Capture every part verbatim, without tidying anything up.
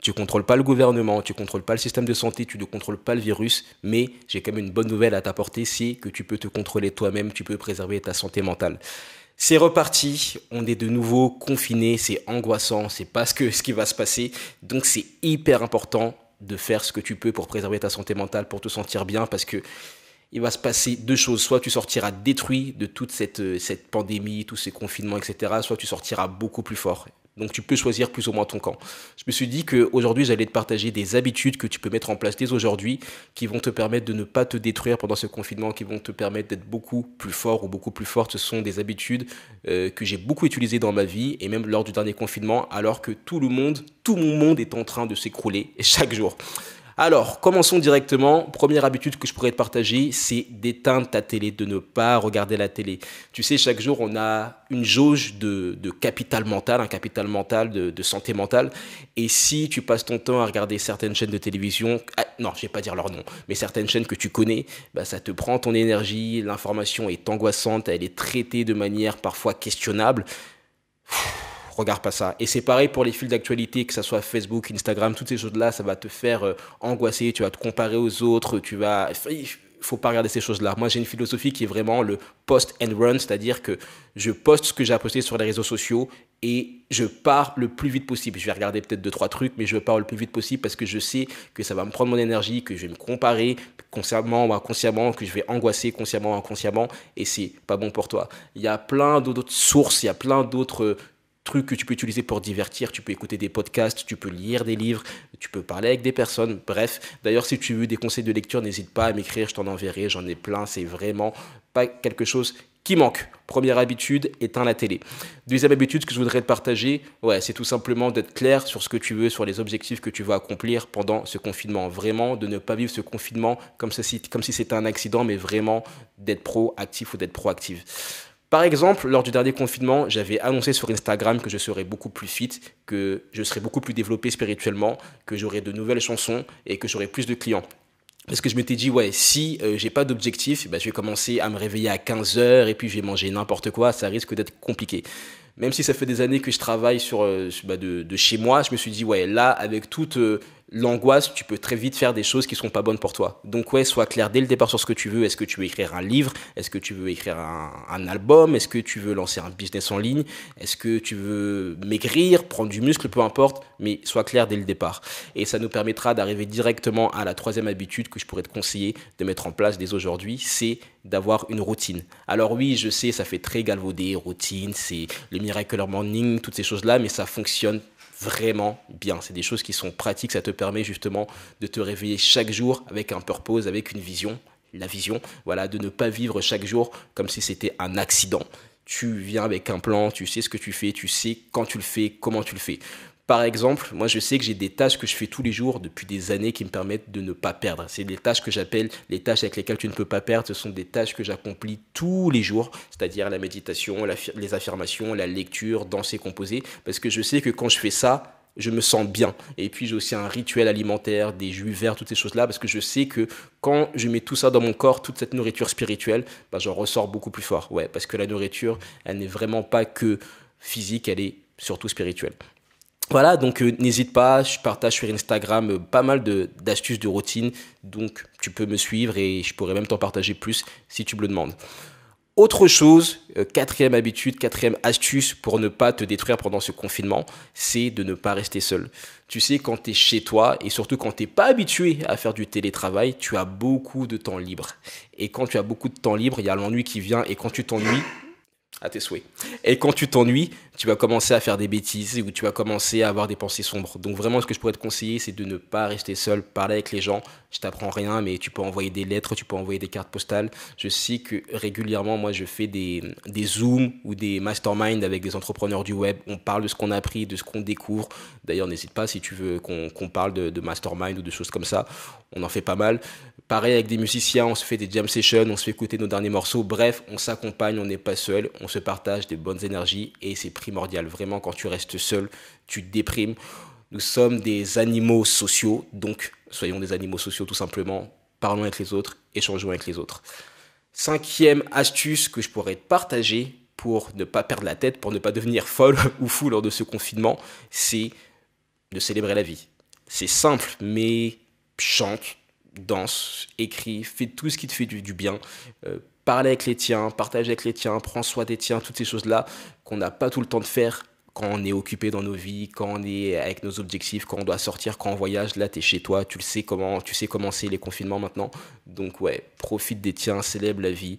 Tu ne contrôles pas le gouvernement, tu ne contrôles pas le système de santé, tu ne contrôles pas le virus, mais j'ai quand même une bonne nouvelle à t'apporter, c'est que tu peux te contrôler toi-même, tu peux préserver ta santé mentale. C'est reparti, on est de nouveau confiné, c'est angoissant, c'est pas ce que, ce qui va se passer, donc c'est hyper important de faire ce que tu peux pour préserver ta santé mentale, pour te sentir bien, parce que il va se passer deux choses. Soit tu sortiras détruit de toute cette, cette pandémie, tous ces confinements, et cetera. Soit tu sortiras beaucoup plus fort. Donc tu peux choisir plus ou moins ton camp. Je me suis dit qu'aujourd'hui, j'allais te partager des habitudes que tu peux mettre en place dès aujourd'hui qui vont te permettre de ne pas te détruire pendant ce confinement, qui vont te permettre d'être beaucoup plus fort ou beaucoup plus forte. Ce sont des habitudes euh, que j'ai beaucoup utilisées dans ma vie et même lors du dernier confinement, alors que tout le monde, tout mon monde est en train de s'écrouler chaque jour. Alors, commençons directement. Première habitude que je pourrais te partager, c'est d'éteindre ta télé, de ne pas regarder la télé. Tu sais, chaque jour, on a une jauge de, de capital mental, un capital mental de, de santé mentale. Et si tu passes ton temps à regarder certaines chaînes de télévision, ah, non, je ne vais pas dire leur nom, mais certaines chaînes que tu connais, bah, ça te prend ton énergie, l'information est angoissante, elle est traitée de manière parfois questionnable. Regarde pas ça. Et c'est pareil pour les fils d'actualité, que ce soit Facebook, Instagram, toutes ces choses-là, ça va te faire euh, angoisser, tu vas te comparer aux autres, tu vas... Il faut pas regarder ces choses-là. Moi, j'ai une philosophie qui est vraiment le post and run, c'est-à-dire que je poste ce que j'ai à poster sur les réseaux sociaux et je pars le plus vite possible. Je vais regarder peut-être deux, trois trucs, mais je pars le plus vite possible parce que je sais que ça va me prendre mon énergie, que je vais me comparer consciemment ou inconsciemment, que je vais angoisser consciemment ou inconsciemment, et c'est pas bon pour toi. Il y a plein d'autres sources, il y a plein d'autres... Euh, trucs que tu peux utiliser pour divertir, tu peux écouter des podcasts, tu peux lire des livres, tu peux parler avec des personnes, bref. D'ailleurs, si tu veux des conseils de lecture, n'hésite pas à m'écrire, je t'en enverrai, j'en ai plein, c'est vraiment pas quelque chose qui manque. Première habitude, éteins la télé. Deuxième habitude que je voudrais te partager, ouais, c'est tout simplement d'être clair sur ce que tu veux, sur les objectifs que tu vas accomplir pendant ce confinement. Vraiment, de ne pas vivre ce confinement comme, ceci, comme si c'était un accident, mais vraiment d'être proactif ou d'être proactive. Par exemple, lors du dernier confinement, j'avais annoncé sur Instagram que je serais beaucoup plus fit, que je serais beaucoup plus développé spirituellement, que j'aurais de nouvelles chansons et que j'aurais plus de clients. Parce que je m'étais dit, ouais, si euh, j'ai pas d'objectif, bah, je vais commencer à me réveiller à quinze heures et puis je vais manger n'importe quoi, ça risque d'être compliqué. Même si ça fait des années que je travaille sur, euh, bah, de, de chez moi, je me suis dit, ouais, là, avec toute... Euh, l'angoisse, tu peux très vite faire des choses qui ne sont pas bonnes pour toi. Donc ouais, sois clair dès le départ sur ce que tu veux. Est-ce que tu veux écrire un livre? Est-ce que tu veux écrire un, un album? Est-ce que tu veux lancer un business en ligne? Est-ce que tu veux maigrir, prendre du muscle, peu importe, mais sois clair dès le départ. Et ça nous permettra d'arriver directement à la troisième habitude que je pourrais te conseiller de mettre en place dès aujourd'hui, c'est d'avoir une routine. Alors oui, je sais, ça fait très galvaudé, routine, c'est le Miracle Morning, toutes ces choses-là, mais ça fonctionne vraiment bien. C'est des choses qui sont pratiques, ça te permet justement de te réveiller chaque jour avec un purpose, avec une vision, la vision, voilà, de ne pas vivre chaque jour comme si c'était un accident. Tu viens avec un plan, tu sais ce que tu fais, tu sais quand tu le fais, comment tu le fais. Par exemple, moi je sais que j'ai des tâches que je fais tous les jours depuis des années qui me permettent de ne pas perdre. C'est des tâches que j'appelle les tâches avec lesquelles tu ne peux pas perdre. Ce sont des tâches que j'accomplis tous les jours, c'est-à-dire la méditation, la, les affirmations, la lecture, danser, composer. Parce que je sais que quand je fais ça, je me sens bien. Et puis j'ai aussi un rituel alimentaire, des jus verts, toutes ces choses-là, parce que je sais que quand je mets tout ça dans mon corps, toute cette nourriture spirituelle, bah, j'en ressors beaucoup plus fort. Ouais, parce que la nourriture, elle n'est vraiment pas que physique, elle est surtout spirituelle. Voilà, donc euh, n'hésite pas, je partage sur Instagram euh, pas mal d'astuces de, de routine, donc tu peux me suivre et je pourrais même t'en partager plus si tu me le demandes. Autre chose, euh, quatrième habitude, quatrième astuce pour ne pas te détruire pendant ce confinement, c'est de ne pas rester seul. Tu sais, quand tu es chez toi et surtout quand tu n'es pas habitué à faire du télétravail, tu as beaucoup de temps libre. Et quand tu as beaucoup de temps libre, il y a l'ennui qui vient et quand tu t'ennuies, à tes souhaits. Et quand tu t'ennuies, tu vas commencer à faire des bêtises ou tu vas commencer à avoir des pensées sombres. Donc vraiment, ce que je pourrais te conseiller, c'est de ne pas rester seul, parler avec les gens. Je t'apprends rien, mais tu peux envoyer des lettres, tu peux envoyer des cartes postales. Je sais que régulièrement, moi, je fais des, des Zooms ou des masterminds avec des entrepreneurs du web. On parle de ce qu'on a appris, de ce qu'on découvre. D'ailleurs, n'hésite pas si tu veux qu'on qu'on parle de, de mastermind ou de choses comme ça. On en fait pas mal. Pareil avec des musiciens, on se fait des jam sessions, on se fait écouter nos derniers morceaux. Bref, on s'accompagne, on n'est pas seul, on se partage des bonnes énergies et c'est primordial. Vraiment, quand tu restes seul, tu te déprimes. Nous sommes des animaux sociaux, donc soyons des animaux sociaux tout simplement. Parlons avec les autres, échangeons avec les autres. Cinquième astuce que je pourrais te partager pour ne pas perdre la tête, pour ne pas devenir folle ou fou lors de ce confinement, c'est de célébrer la vie. c'est simple, mais chante, danse, écris, fais tout ce qui te fait du, du bien. Euh, parle avec les tiens, partage avec les tiens, prends soin des tiens, toutes ces choses-là qu'on n'a pas tout le temps de faire quand on est occupé dans nos vies, quand on est avec nos objectifs, quand on doit sortir, quand on voyage. Là, t'es chez toi, tu le sais comment, tu sais comment c'est les confinements maintenant. Donc ouais, profite des tiens, célèbre la vie.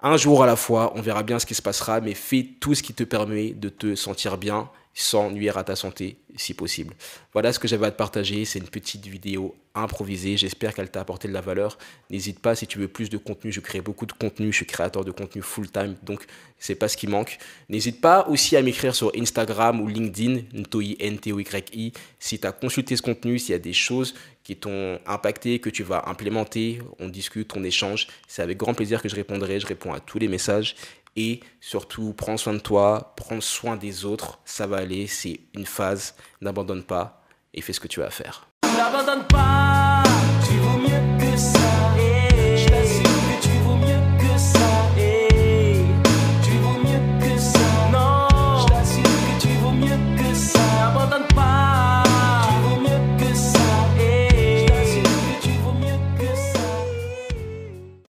Un jour à la fois, on verra bien ce qui se passera, mais fais tout ce qui te permet de te sentir bien sans nuire à ta santé, si possible. Voilà ce que j'avais à te partager. C'est une petite vidéo improvisée. J'espère qu'elle t'a apporté de la valeur. N'hésite pas si tu veux plus de contenu. Je crée beaucoup de contenu. Je suis créateur de contenu full-time, donc c'est pas ce qui manque. N'hésite pas aussi à m'écrire sur Instagram ou LinkedIn, Ntoyi, N T O Y I. Si tu as consulté ce contenu, s'il y a des choses qui t'ont impacté, que tu vas implémenter, on discute, on échange. C'est avec grand plaisir que je répondrai. Je réponds à tous les messages. Et surtout, prends soin de toi, prends soin des autres, ça va aller, c'est une phase, n'abandonne pas et fais ce que tu as à faire. N'abandonne pas, tu vaux mieux que ça.